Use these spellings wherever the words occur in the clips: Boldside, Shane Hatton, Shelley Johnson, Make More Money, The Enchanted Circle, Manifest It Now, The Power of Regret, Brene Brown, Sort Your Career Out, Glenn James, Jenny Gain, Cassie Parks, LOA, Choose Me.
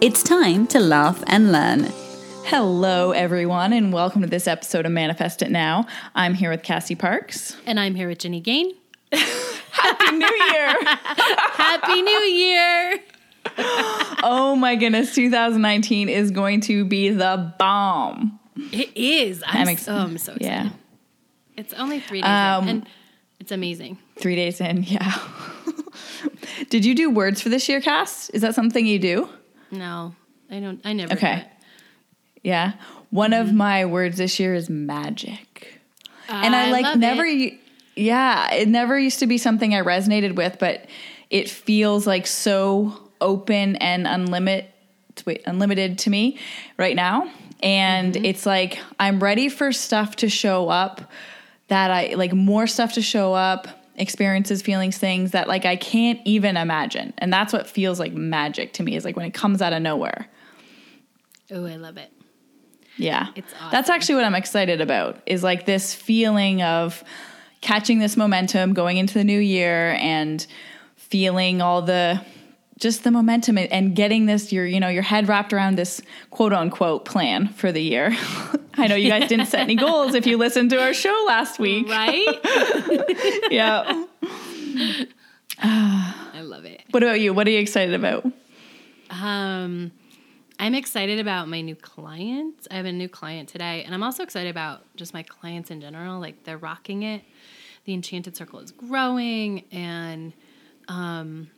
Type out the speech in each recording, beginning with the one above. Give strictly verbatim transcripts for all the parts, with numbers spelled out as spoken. It's time to laugh and learn. Hello, everyone, and welcome to this episode of Manifest It Now. I'm here with Cassie Parks. And I'm here with Jenny Gain. Happy New Year! Happy New Year! Oh my goodness, two thousand nineteen is going to be the bomb. It is. I'm, I'm, ex- so, I'm so excited. Yeah. It's only three days um, in, and it's amazing. Three days in, yeah. Did you do words for this year, Cass? Is that something you do? No, I don't. I never okay. do it. Yeah. One mm-hmm. of my words this year is magic. I and I like love never, it. yeah, it never used to be something I resonated with, but it feels like so open and unlimited, wait, unlimited to me right now. And mm-hmm. it's like, I'm ready for stuff to show up that I like more stuff to show up, experiences, feelings, things that like, I can't even imagine. And that's what feels like magic to me, is like when it comes out of nowhere. Oh, I love it. Yeah. It's awesome. That's actually what I'm excited about, is like this feeling of catching this momentum going into the new year and feeling all the, just the momentum and getting this, your, you know, your head wrapped around this quote unquote plan for the year. I know you guys didn't set any goals if you listened to our show last week. Right? Yeah. I love it. What about you? What are you excited about? Um, I'm excited about my new clients. I have a new client today, and I'm also excited about just my clients in general. Like, they're rocking it. The Enchanted Circle is growing, and, um,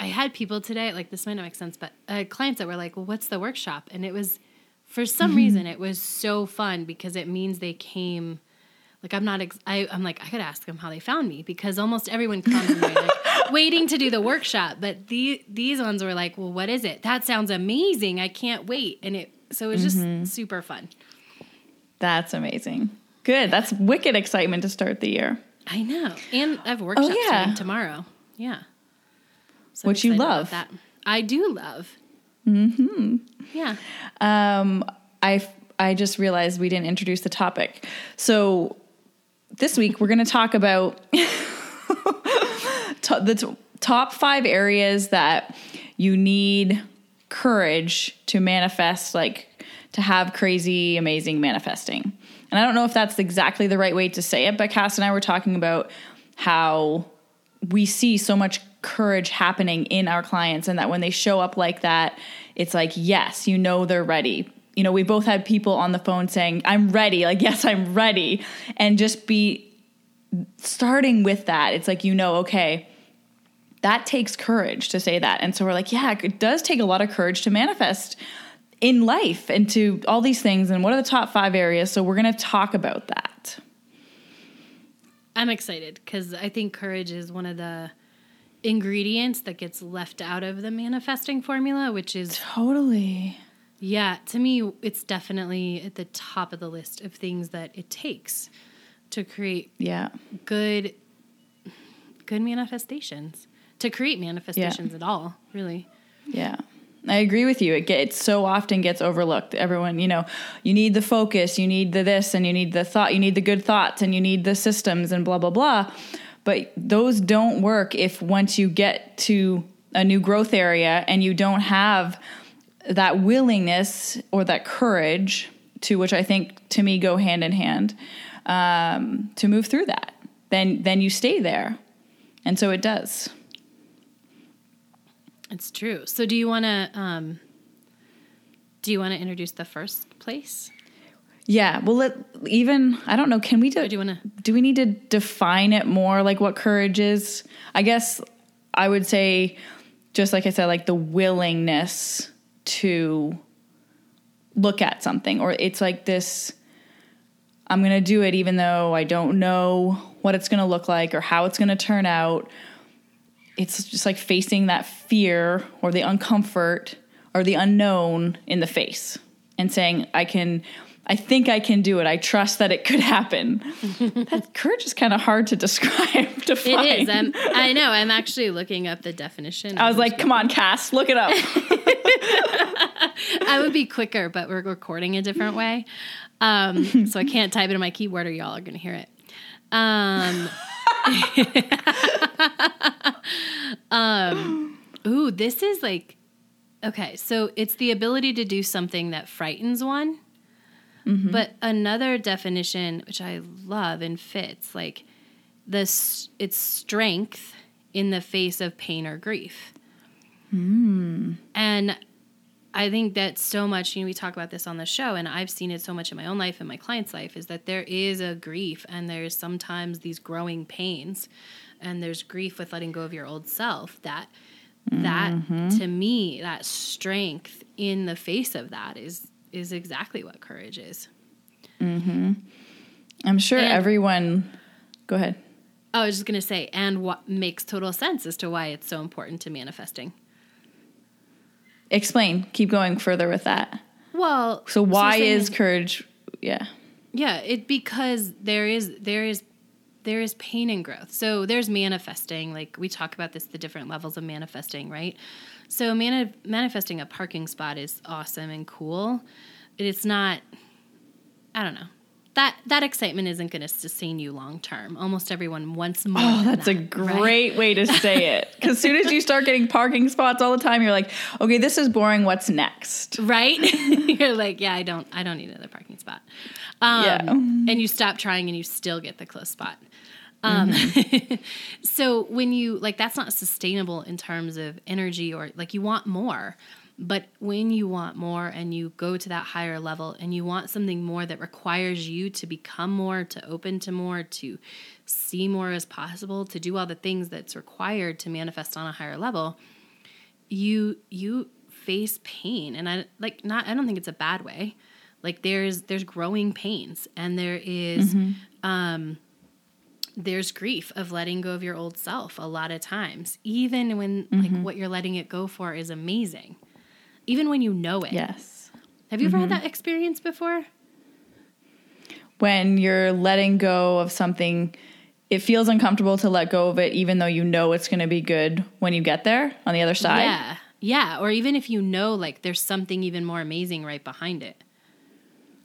I had people today, like this might not make sense, but uh, clients that were like, well, what's the workshop? And it was, for some mm-hmm. reason, it was so fun, because it means they came, like I'm not, ex- I, I'm like, I could ask them how they found me, because almost everyone comes and they're like, waiting to do the workshop. But the, these ones were like, well, what is it? That sounds amazing. I can't wait. And it, so it was just mm-hmm. super fun. That's amazing. Good. That's wicked excitement to start the year. I know. And I have workshops oh, yeah. tomorrow. Yeah. So Which you love. That. I do love. Mm-hmm. Yeah. Um, I, I just realized we didn't introduce the topic. So this week we're going to talk about to, the t- top five areas that you need courage to manifest, like to have crazy, amazing manifesting. And I don't know if that's exactly the right way to say it, but Cass and I were talking about how we see so much courage happening in our clients, and that when they show up like that, it's like, yes, you know, they're ready. You know, we both had people on the phone saying, I'm ready. Like, yes, I'm ready. And just be starting with that. It's like, you know, okay, that takes courage to say that. And so we're like, yeah, it does take a lot of courage to manifest in life and to all these things. And what are the top five areas? So we're going to talk about that. I'm excited, because I think courage is one of the ingredients that gets left out of the manifesting formula, which is totally yeah to me it's definitely at the top of the list of things that it takes to create yeah good good manifestations, to create manifestations yeah. at all, really. Yeah, I agree with you. It gets, it so often gets overlooked. Everyone, you know, you need the focus, you need the this, and you need the thought, you need the good thoughts, and you need the systems, and blah blah blah. But those don't work if once you get to a new growth area and you don't have that willingness or that courage, to which I think to me go hand in hand, um, to move through that, then, then you stay there. And so it does. It's true. So do you want to, um, do you want to introduce the first place? Yeah, well, let, even, I don't know, can we do, do, you wanna? do we need to define it more, like what courage is? I guess I would say, just like I said, like the willingness to look at something, or it's like this, I'm going to do it even though I don't know what it's going to look like or how it's going to turn out. It's just like facing that fear or the uncomfort or the unknown in the face and saying, I can, I think I can do it. I trust that it could happen. That courage is kind of hard to describe, to find. It is. I'm, I know. I'm actually looking up the definition. I was like, come on, Cass, look it up. I would be quicker, but we're recording a different way. Um, so I can't type it in my keyboard or y'all are going to hear it. Um, um, ooh, this is like, okay, so it's the ability to do something that frightens one. Mm-hmm. But another definition, which I love and fits, like this, it's strength in the face of pain or grief. Mm. And I think that so much, you know, we talk about this on the show, and I've seen it so much in my own life and my client's life, is that there is a grief and there's sometimes these growing pains and there's grief with letting go of your old self. That, that mm-hmm. to me, that strength in the face of that is, is exactly what courage is. Mm-hmm. I'm sure and, everyone, go ahead. I was just going to say, and what makes total sense as to why it's so important to manifesting. Explain. Keep going further with that. Well, so why so is courage? Yeah. Yeah. It, because there is, there is, there is pain and growth. So there's manifesting. Like we talk about this, the different levels of manifesting, right? So mani- manifesting a parking spot is awesome and cool. It's not, I don't know. That that excitement isn't going to sustain you long term. Almost everyone wants more. Oh, that's that, a great right? way to say it. Because as soon as you start getting parking spots all the time, you're like, okay, this is boring. What's next? Right? You're like, yeah, I don't, I don't need another parking spot. Um, yeah. And you stop trying, and you still get the close spot. Um, mm-hmm. So when you like, that's not sustainable in terms of energy, or like you want more. But when you want more and you go to that higher level and you want something more that requires you to become more, to open to more, to see more as possible, to do all the things that's required to manifest on a higher level, you you face pain. And I like not I don't think it's a bad way. Like there's there's growing pains, and there is mm-hmm. um there's grief of letting go of your old self a lot of times, even when mm-hmm. like what you're letting it go for is amazing. Even when you know it. Yes. Have you ever mm-hmm. had that experience before? When you're letting go of something, it feels uncomfortable to let go of it, even though you know it's going to be good when you get there on the other side. Yeah. Yeah. Or even if you know, like, there's something even more amazing right behind it.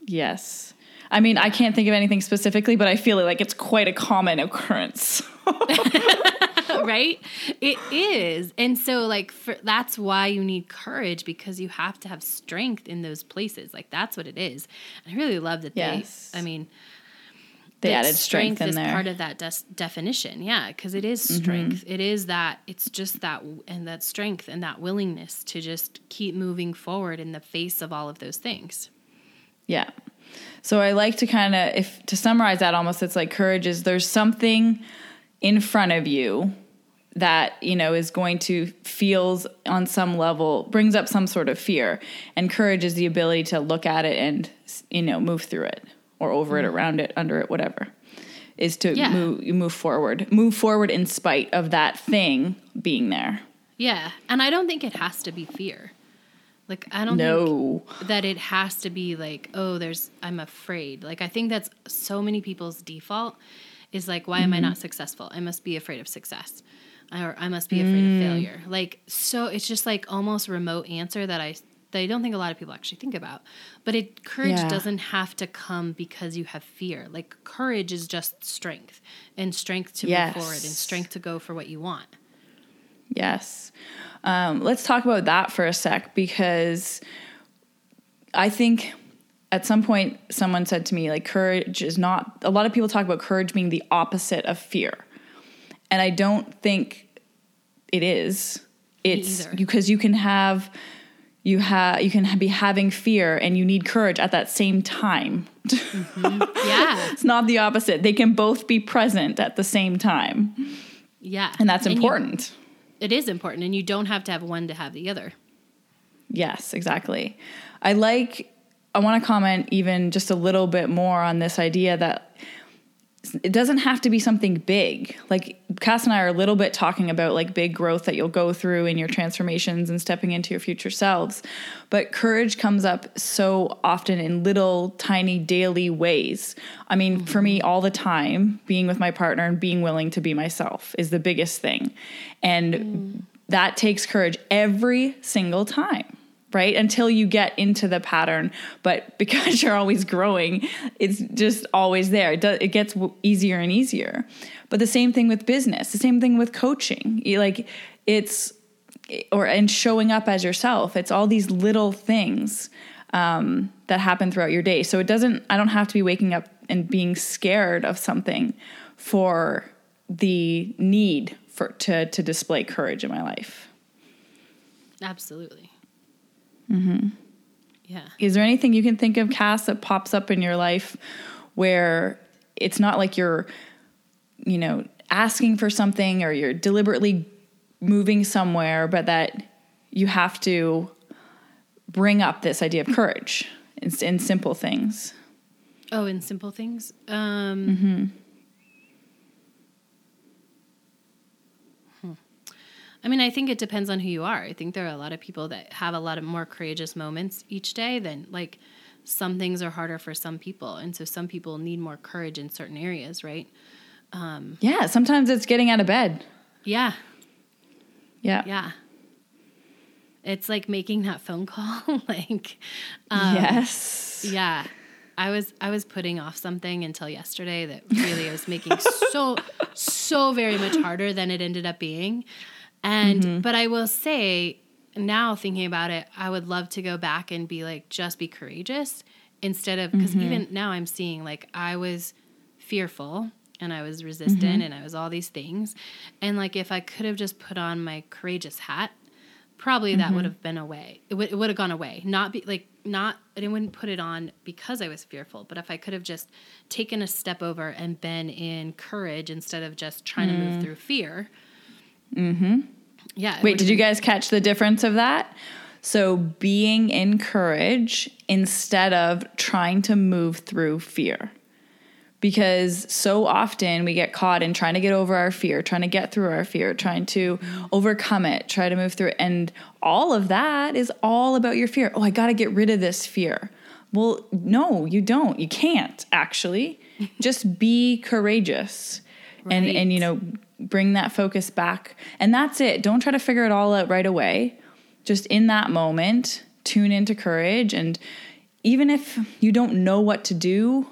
Yes. I mean, I can't think of anything specifically, but I feel like it's quite a common occurrence. Right? It is. And so like, for, that's why you need courage, because you have to have strength in those places. Like that's what it is. I really love that. Yes. They, I mean, they added strength, strength in is there. Part of that des- definition. Yeah. Cause it is strength. Mm-hmm. It is that, it's just that, and that strength and that willingness to just keep moving forward in the face of all of those things. Yeah. So I like to kind of, if to summarize that almost, it's like courage is there's something in front of you that, you know, is going to feels on some level, brings up some sort of fear. And courage is the ability to look at it and, you know, move through it or over mm-hmm. it, around it, under it, whatever, is to yeah. move, move forward, move forward in spite of that thing being there. Yeah. And I don't think it has to be fear. Like, I don't no. think that it has to be like, oh, there's, I'm afraid. Like, I think that's so many people's default is like, why mm-hmm. am I not successful? I must be afraid of success. Or I must be afraid mm. of failure. Like, so it's just like almost remote answer that I, that I don't think a lot of people actually think about. But it courage yeah. doesn't have to come because you have fear. Like courage is just strength, and strength to yes. move forward, and strength to go for what you want. Yes. Um, let's talk about that for a sec, because I think at some point someone said to me, like, courage is not, a lot of people talk about courage being the opposite of fear. And I don't think it is. It's because you can have, you have, you can be having fear and you need courage at that same time. Mm-hmm. Yeah. It's not the opposite. They can both be present at the same time. Yeah. And that's and important. You, it is important. And you don't have to have one to have the other. Yes, exactly. I like, I want to comment even just a little bit more on this idea that it doesn't have to be something big. Like Cass and I are a little bit talking about like big growth that you'll go through in your transformations and stepping into your future selves. But courage comes up so often in little tiny daily ways. I mean, mm-hmm. for me all the time, being with my partner and being willing to be myself is the biggest thing. And mm. that takes courage every single time. Right? Until you get into the pattern. But because you're always growing, it's just always there. It, do, it gets easier and easier. But the same thing with business, the same thing with coaching, you, like it's, or, and showing up as yourself. It's all these little things um, that happen throughout your day. So it doesn't, I don't have to be waking up and being scared of something for the need for, to, to display courage in my life. Absolutely. Mm-hmm. Yeah. Is there anything you can think of, Cass, that pops up in your life where it's not like you're, you know, asking for something or you're deliberately moving somewhere, but that you have to bring up this idea of courage in, in simple things? Oh, in simple things? Um, mm-hmm. I mean, I think it depends on who you are. I think there are a lot of people that have a lot of more courageous moments each day than, like, some things are harder for some people. And so some people need more courage in certain areas, right? Um, yeah, sometimes it's getting out of bed. Yeah. Yeah. Yeah. It's like making that phone call. like, um, Yes. Yeah. I was I was putting off something until yesterday that really I was making so, so very much harder than it ended up being. And, mm-hmm. but I will say now thinking about it, I would love to go back and be like, just be courageous instead of, because mm-hmm. even now I'm seeing like I was fearful and I was resistant mm-hmm. and I was all these things. And like, if I could have just put on my courageous hat, probably that mm-hmm. would have been away. It would, it would have gone away. Not be like, not, I wouldn't put it on because I was fearful, but if I could have just taken a step over and been in courage instead of just trying mm. to move through fear. Mm-hmm. Yeah. Wait, did you guys catch the difference of that? So being in courage instead of trying to move through fear, because so often we get caught in trying to get over our fear, trying to get through our fear, trying to overcome it, try to move through it. And all of that is all about your fear. Oh, I got to get rid of this fear. Well, no, you don't. You can't actually just be courageous right. and, and, you know, bring that focus back. And that's it. Don't try to figure it all out right away. Just in that moment, tune into courage. And even if you don't know what to do,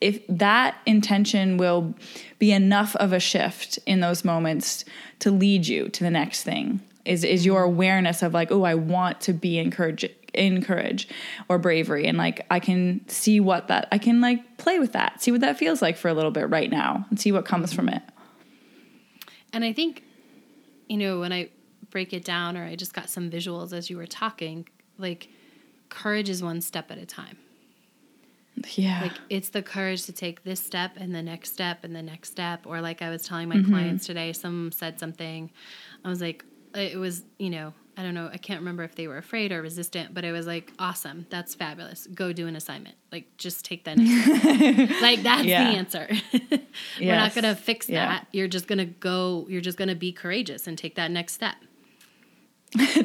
if that intention will be enough of a shift in those moments to lead you to the next thing, is, is your awareness of like, oh, I want to be encouraged in courage or bravery. And like, I can see what that, I can like play with that, see what that feels like for a little bit right now and see what comes from it. And I think, you know, when I break it down, or I just got some visuals as you were talking, like courage is one step at a time. Yeah. Like it's the courage to take this step and the next step and the next step. Or like I was telling my mm-hmm. clients today, some said something. I was like, it was, you know, I don't know. I can't remember if they were afraid or resistant, but it was like, awesome. That's fabulous. Go do an assignment. Like, just take that next step. Like, that's yeah. the answer. Yes. We're not going to fix that. Yeah. You're just going to go, you're just going to be courageous and take that next step.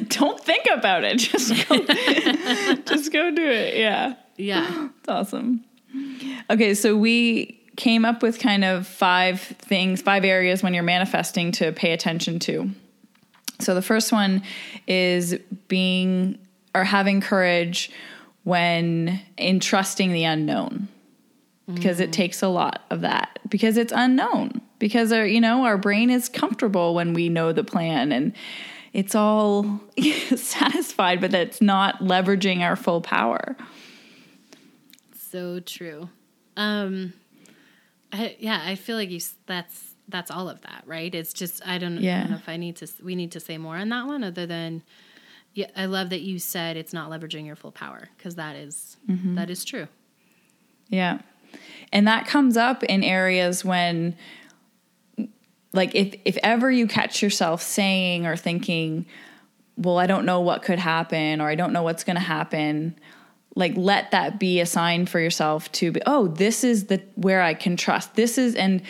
Don't think about it. Just go, just go do it. Yeah. Yeah. It's awesome. Okay. So we came up with kind of five things, five areas when you're manifesting to pay attention to. So the first one is being or having courage when in trusting the unknown, because mm. it takes a lot of that, because it's unknown, because our, you know, our brain is comfortable when we know the plan and it's all satisfied, but that's not leveraging our full power. So true. Um, I, yeah, I feel like you, that's, that's all of that, right? It's just, I don't, yeah. I don't know if I need to, we need to say more on that one other than, yeah, I love that you said it's not leveraging your full power, because that is, mm-hmm. that is true. Yeah. And that comes up in areas when, like, if, if ever you catch yourself saying or thinking, well, I don't know what could happen, or I don't know what's going to happen. like, let that be a sign for yourself to be, oh, this is the, where I can trust. This is, and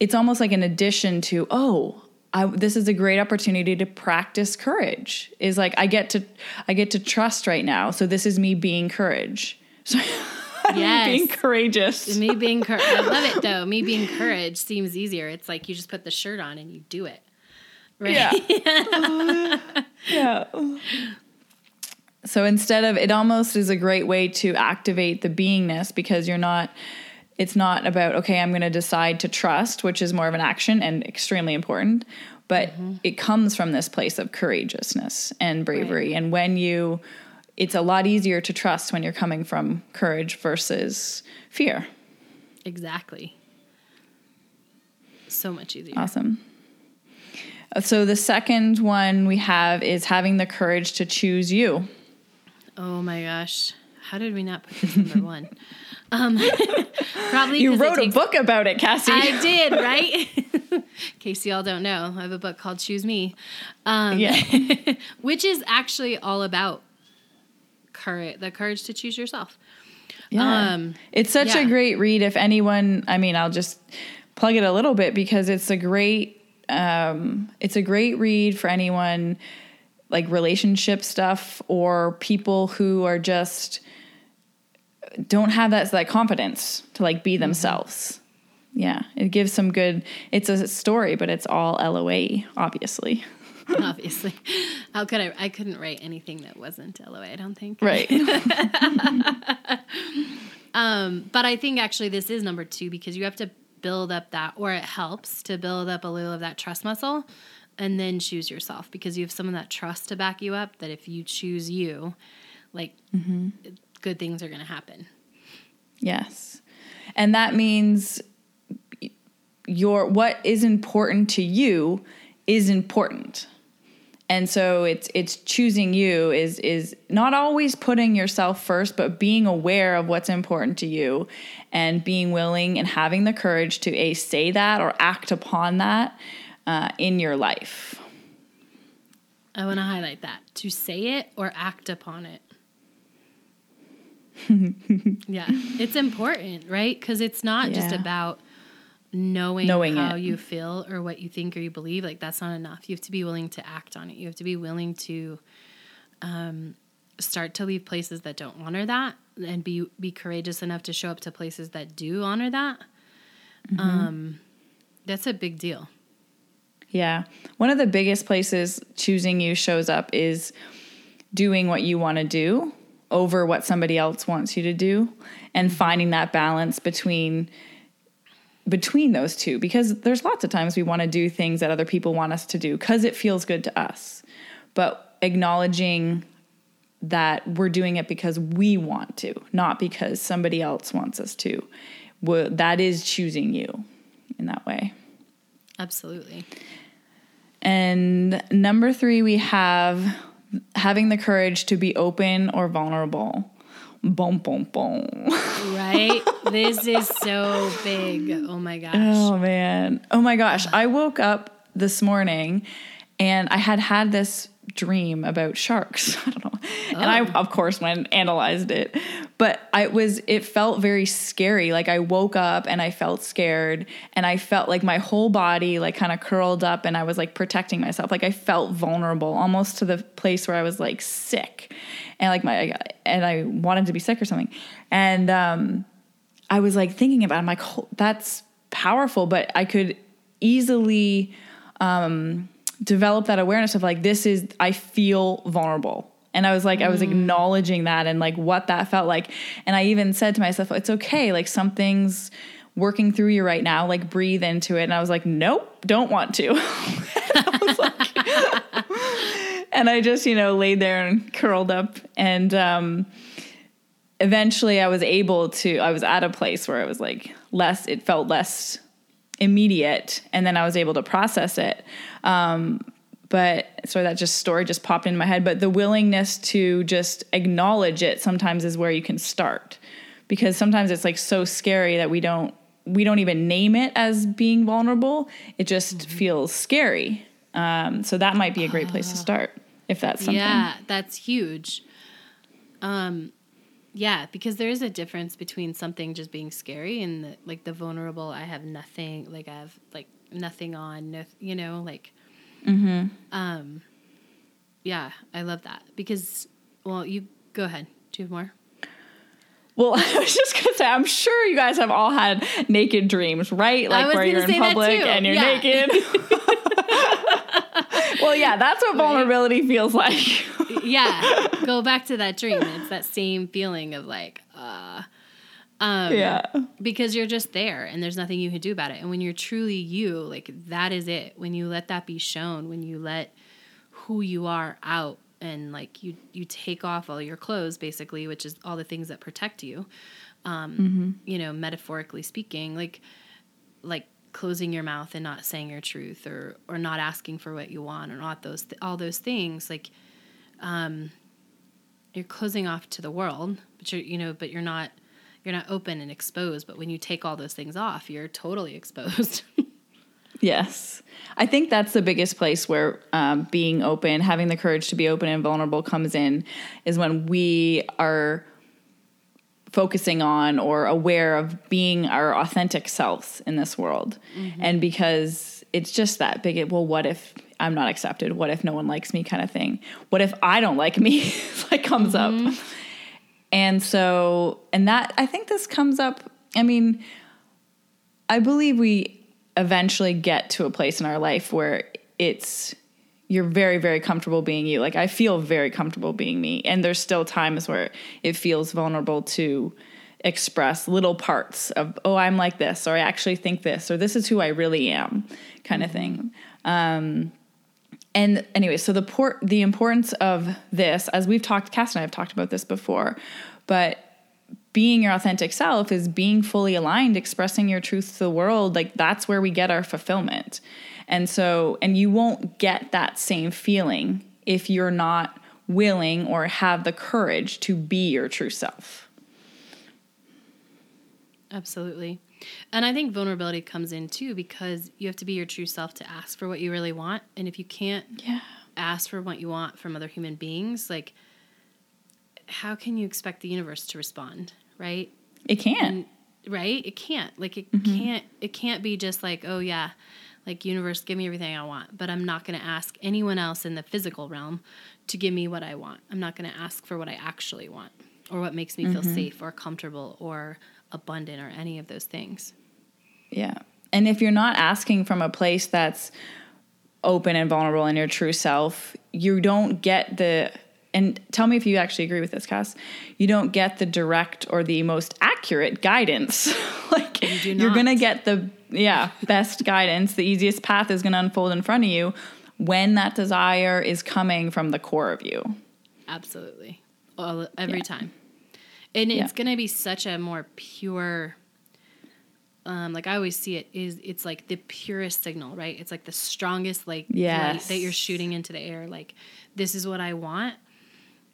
it's almost like an addition to, oh, I, this is a great opportunity to practice courage. Is like, I get to, I get to trust right now. So this is me being courage. So yes. Me being courageous. Me being courage. I love it though. Me being courage seems easier. It's like, you just put the shirt on and you do it. Right? Yeah. yeah. So instead of, it almost is a great way to activate the beingness, because you're not, it's not about, okay, I'm going to decide to trust, which is more of an action and extremely important, but mm-hmm. it comes from this place of courageousness and bravery. Right. And when you, it's a lot easier to trust when you're coming from courage versus fear. Exactly. So much easier. Awesome. So the second one we have is having the courage to choose you. Oh my gosh. How did we not put this number one? Um, probably you wrote takes, a book about it, Cassie. I did, right? In case y'all don't know, I have a book called Choose Me, um, yeah. which is actually all about courage, the courage to choose yourself. Yeah. Um, it's such yeah. a great read. If anyone, I mean, I'll just plug it a little bit because it's a great, um, it's a great read for anyone, like relationship stuff or people who are just don't have that, that confidence to like be themselves. Yeah. It gives some good, it's a story, but it's all L O A, obviously. Obviously. How could I, I couldn't write anything that wasn't L O A, I don't think. Right. um, but I think actually this is number two, because you have to build up that, or it helps to build up a little of that trust muscle and then choose yourself, because you have someone that trusts to back you up, that if you choose you, like mm-hmm. it, good things are going to happen. Yes. And that means your, what is important to you is important. And so it's, it's choosing you is, is not always putting yourself first, but being aware of what's important to you and being willing and having the courage to a say that or act upon that uh, in your life. I want to highlight that, to say it or act upon it. Yeah, it's important, right? Because it's not yeah. just about knowing, knowing how it. you feel or what you think or you believe. Like, that's not enough. You have to be willing to act on it. You have to be willing to um, start to leave places that don't honor that, and be be courageous enough to show up to places that do honor that. Mm-hmm. Um, that's a big deal. Yeah. One of the biggest places choosing you shows up is doing what you want to do over what somebody else wants you to do, and finding that balance between between those two, because there's lots of times we want to do things that other people want us to do because it feels good to us, but acknowledging that we're doing it because we want to, not because somebody else wants us to, well, that is choosing you in that way. Absolutely. And number three, we have having the courage to be open or vulnerable. Boom, boom, boom. Right? This is so big. Oh my gosh. Oh man. Oh my gosh. I woke up this morning and I had had this dream about sharks. I don't know. Oh. And I, of course, went and analyzed it, but I was, it felt very scary. Like, I woke up and I felt scared, and I felt like my whole body, like, kind of curled up, and I was like protecting myself. Like, I felt vulnerable, almost to the place where I was like sick, and like my, and I wanted to be sick or something. And, um, I was like thinking about it. I'm like, oh, that's powerful, but I could easily, um, develop that awareness of like, this is, I feel vulnerable. And I was like, mm. I was acknowledging that and like what that felt like. And I even said to myself, it's okay. Like, something's working through you right now. Like, breathe into it. And I was like, nope, don't want to. And, I was like, and I just, you know, laid there and curled up. And, um, eventually I was able to, I was at a place where it was like less, it felt less immediate, and then I was able to process it. Um, but so that just story just popped into my head, but the willingness to just acknowledge it sometimes is where you can start, because sometimes it's like so scary that we don't, we don't even name it as being vulnerable. It just mm-hmm. feels scary. Um, so that might be a great place to start if that's something. Yeah, that's huge. Um, Yeah, because there is a difference between something just being scary and the, like the vulnerable. I have nothing, like I have like nothing on, no, you know, like, mm-hmm. um, yeah, I love that because, well, you go ahead. Do you have more? Well, I was just going to say, I'm sure you guys have all had naked dreams, right? Like where you're in public and you're yeah. naked. Well, yeah, that's what vulnerability feels like. Yeah. Go back to that dream. It's that same feeling of like, uh, um, yeah, because you're just there and there's nothing you can do about it. And when you're truly you, like that is it. When you let that be shown, when you let who you are out, and like you, you take off all your clothes basically, which is all the things that protect you. Um, mm-hmm. You know, metaphorically speaking, like, like closing your mouth and not saying your truth or, or not asking for what you want or not those, th- all those things. Like, um, you're closing off to the world, but you're, you know, but you're not, you're not open and exposed. But when you take all those things off, you're totally exposed. Yes. I think that's the biggest place where um, being open, having the courage to be open and vulnerable comes in, is when we are focusing on or aware of being our authentic selves in this world. Mm-hmm. And because it's just that big, well, what if I'm not accepted? What if no one likes me kind of thing? What if I don't like me? Like comes mm-hmm. up. And so, and that, I think this comes up. I mean, I believe we eventually get to a place in our life where it's, you're very, very comfortable being you. Like I feel very comfortable being me. And there's still times where it feels vulnerable to express little parts of, oh, I'm like this, or I actually think this, or this is who I really am kind of thing. Um, and anyway, so the port, the importance of this, as we've talked, Cass and I have talked about this before, but being your authentic self is being fully aligned, expressing your truth to the world. Like that's where we get our fulfillment. And so, and you won't get that same feeling if you're not willing or have the courage to be your true self. Absolutely. And I think vulnerability comes in too, because you have to be your true self to ask for what you really want. And if you can't yeah. ask for what you want from other human beings, like how can you expect the universe to respond? Right. It can't. And, right. It can't like, it mm-hmm. can't, it can't be just like, oh yeah. Like universe, give me everything I want, but I'm not going to ask anyone else in the physical realm to give me what I want. I'm not going to ask for what I actually want or what makes me mm-hmm. feel safe or comfortable or abundant or any of those things. Yeah. And if you're not asking from a place that's open and vulnerable in your true self, you don't get the, and tell me if you actually agree with this, Cass, you don't get the direct or the most accurate guidance. Like you do not. You're going to get the yeah, best guidance. The easiest path is going to unfold in front of you when that desire is coming from the core of you. Absolutely. All, every yeah. time. And it's yeah. going to be such a more pure, um, like I always see it is it's like the purest signal, right? It's like the strongest, like yes. light that you're shooting into the air. Like this is what I want.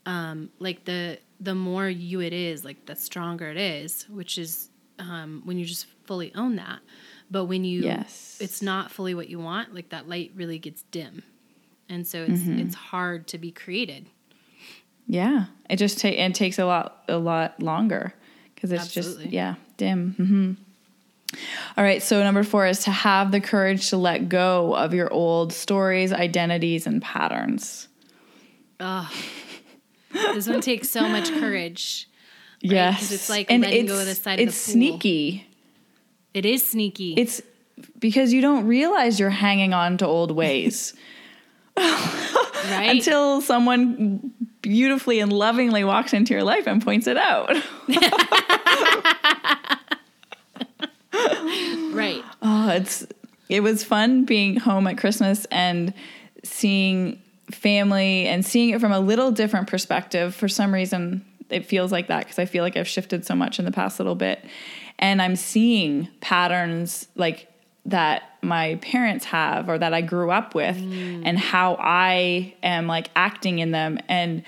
Um, like the, the more you it is, like the stronger it is, which is, um, when you just fully own that. But when you, yes. it's not fully what you want, like that light really gets dim. And so it's, mm-hmm. it's hard to be created. Yeah. It just ta- it takes a lot, a lot longer because it's Absolutely. just, yeah, dim. Mm-hmm. All right. So number four is to have the courage to let go of your old stories, identities, and patterns. Ugh. This one takes so much courage. Right? Yes. Because it's like and letting it's, go of the side of the pool. It's sneaky. It is sneaky. It's because you don't realize you're hanging on to old ways. Right? Until someone beautifully and lovingly walks into your life and points it out. Right. Oh, it's it was fun being home at Christmas and seeing family and seeing it from a little different perspective. For some reason it feels like that because I feel like I've shifted so much in the past little bit, and I'm seeing patterns like that my parents have or that I grew up with mm. and how I am like acting in them, and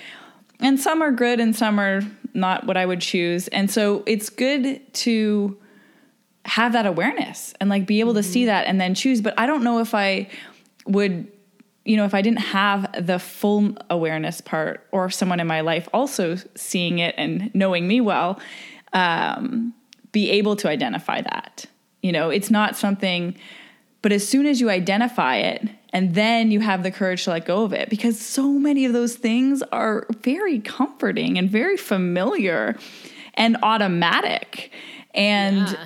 and some are good and some are not what I would choose. And so it's good to have that awareness and like be able mm-hmm. to see that and then choose. But I don't know if I would you know, if I didn't have the full awareness part, or someone in my life also seeing it and knowing me well, um, be able to identify that. You know, it's not something, but as soon as you identify it, and then you have the courage to let go of it, because so many of those things are very comforting and very familiar and automatic. And yeah.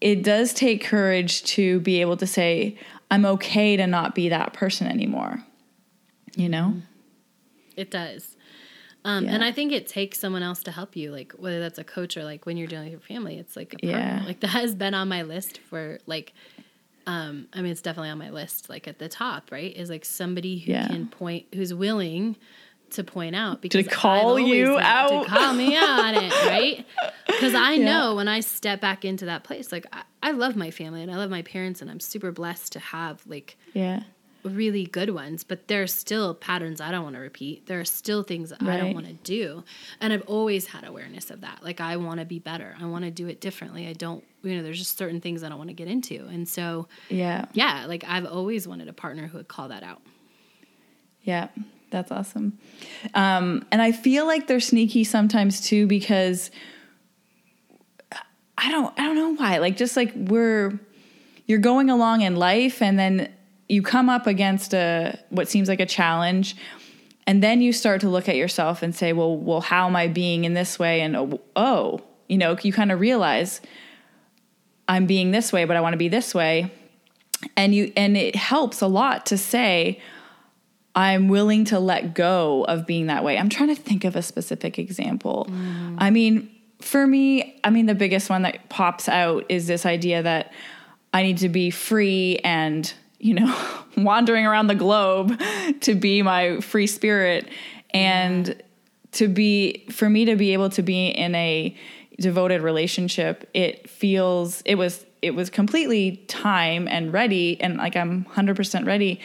It does take courage to be able to say, I'm okay to not be that person anymore, you know? It does. Um, yeah. And I think it takes someone else to help you, like whether that's a coach or like when you're dealing with your family, it's like a partner. Yeah. Like that has been on my list for like, um, I mean, it's definitely on my list, like at the top, right? Is like somebody who yeah. can point, who's willing to point out. Because to call you out. To call me out on it, right? Because I yeah. know when I step back into that place, like I, I love my family and I love my parents and I'm super blessed to have like yeah. really good ones, but there are still patterns I don't want to repeat. There are still things that right. I don't want to do. And I've always had awareness of that. Like I want to be better. I want to do it differently. I don't, you know, there's just certain things I don't want to get into. And so, yeah, yeah, like I've always wanted a partner who would call that out. Yeah. That's awesome. Um, and I feel like they're sneaky sometimes too, because I don't, I don't know why, like, just like we're, you're going along in life and then you come up against a, what seems like a challenge. And then you start to look at yourself and say, well, well, how am I being in this way? And, oh, oh you know, you kind of realize I'm being this way, but I want to be this way. And you, and it helps a lot to say, I'm willing to let go of being that way. I'm trying to think of a specific example. Mm. I mean, for me, I mean, the biggest one that pops out is this idea that I need to be free and, you know, wandering around the globe to be my free spirit. And yeah. to be, for me to be able to be in a devoted relationship, it feels, it was, it was completely time and ready. And like, I'm one hundred percent ready.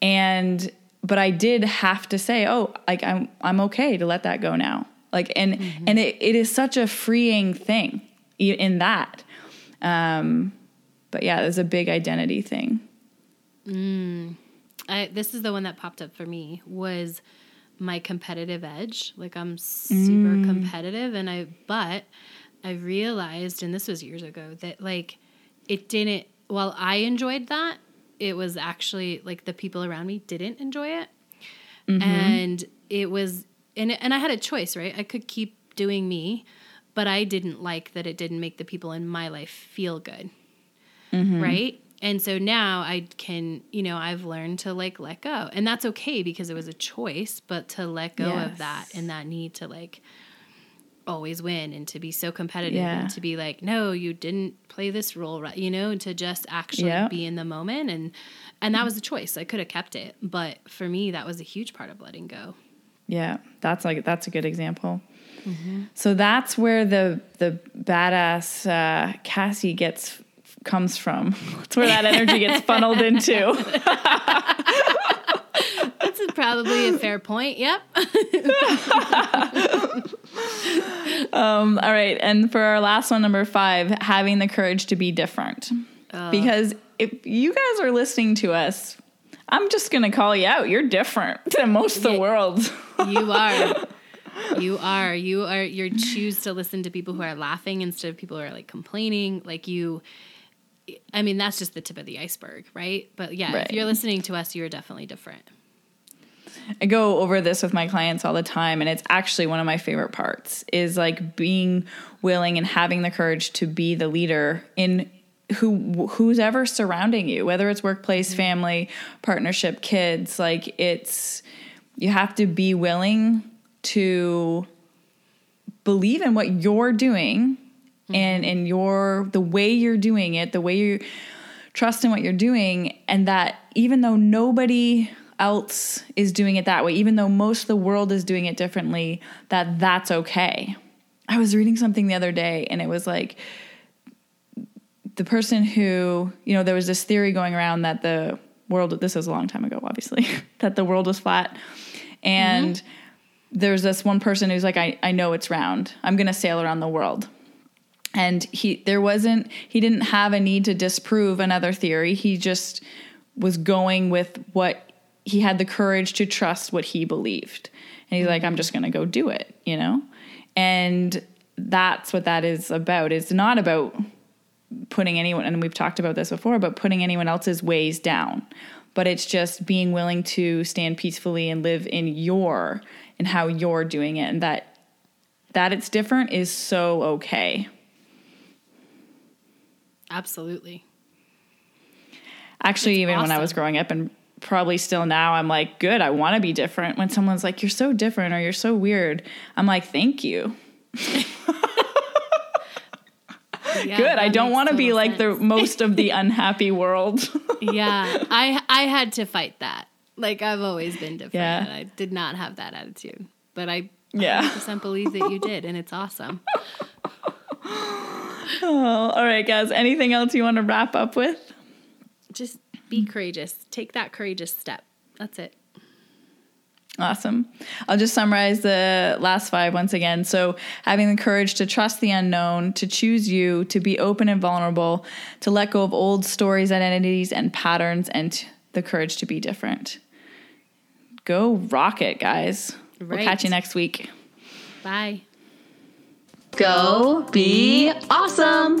And but I did have to say, oh, like I'm, I'm okay to let that go now. Like, and, mm-hmm. and it, it is such a freeing thing in that. Um, but yeah, there's a big identity thing. Mm. I, this is the one that popped up for me was my competitive edge. Like I'm super mm. competitive and I, but I realized, and this was years ago, that like it didn't, while I enjoyed that, it was actually like the people around me didn't enjoy it. Mm-hmm. And it was, and, and I had a choice, right? I could keep doing me, but I didn't like that it didn't make the people in my life feel good. Mm-hmm. Right. And so now I can, you know, I've learned to like, let go, and that's okay because it was a choice, but to let go yes. of that and that need to like always win and to be so competitive yeah. and to be like, no, you didn't play this role right, you know, and to just actually yep. be in the moment. And, and that was a choice. I could have kept it, but for me, that was a huge part of letting go. Yeah. That's like, that's a good example. Mm-hmm. So that's where the, the badass, uh, Cassie gets, comes from. That's where that energy gets funneled into. That's probably a fair point. Yep. Um, all right. And for our last one, number five, having the courage to be different. Oh. Because if you guys are listening to us, I'm just going to call you out. You're different than most of the yeah. world. You are. You are. You are. You choose to listen to people who are laughing instead of people who are like complaining. Like you, I mean, that's just the tip of the iceberg, right? But yeah, right. if you're listening to us, you're definitely different. I go over this with my clients all the time, and it's actually one of my favorite parts is like being willing and having the courage to be the leader in who who's ever surrounding you, whether it's workplace, family, partnership, kids. Like it's, you have to be willing to believe in what you're doing mm-hmm. and in your, the way you're doing it, the way you trust in what you're doing. And that even though nobody else is doing it that way, even though most of the world is doing it differently, that that's okay. I was reading something the other day and it was like the person who, you know, there was this theory going around that the world, this was a long time ago, obviously, that the world was flat. And mm-hmm. there's this one person who's like, I, I know it's round. I'm going to sail around the world. And he, there wasn't, he didn't have a need to disprove another theory. He just was going with what he had the courage to trust what he believed. And he's like, I'm just going to go do it, you know? And that's what that is about. It's not about putting anyone, and we've talked about this before, but putting anyone else's ways down. But it's just being willing to stand peacefully and live in your, and how you're doing it. And that, that it's different is so okay. Absolutely. Actually, it's even awesome. When I was growing up, and probably still now, I'm like, good, I want to be different. When someone's like, you're so different, or you're so weird, I'm like, thank you. Yeah, good. I don't want to be sense. Like the most of the unhappy world. Yeah. I I had to fight that. Like, I've always been different. Yeah. And I did not have that attitude. But I yeah. one hundred percent believe that you did, and it's awesome. Oh, all right, guys. Anything else you want to wrap up with? Just be courageous. Take that courageous step. That's it. Awesome. I'll just summarize the last five once again. So having the courage to trust the unknown, to choose you, to be open and vulnerable, to let go of old stories, identities, and patterns, and the courage to be different. Go rock it, guys. Right. We'll catch you next week. Bye. Go be awesome.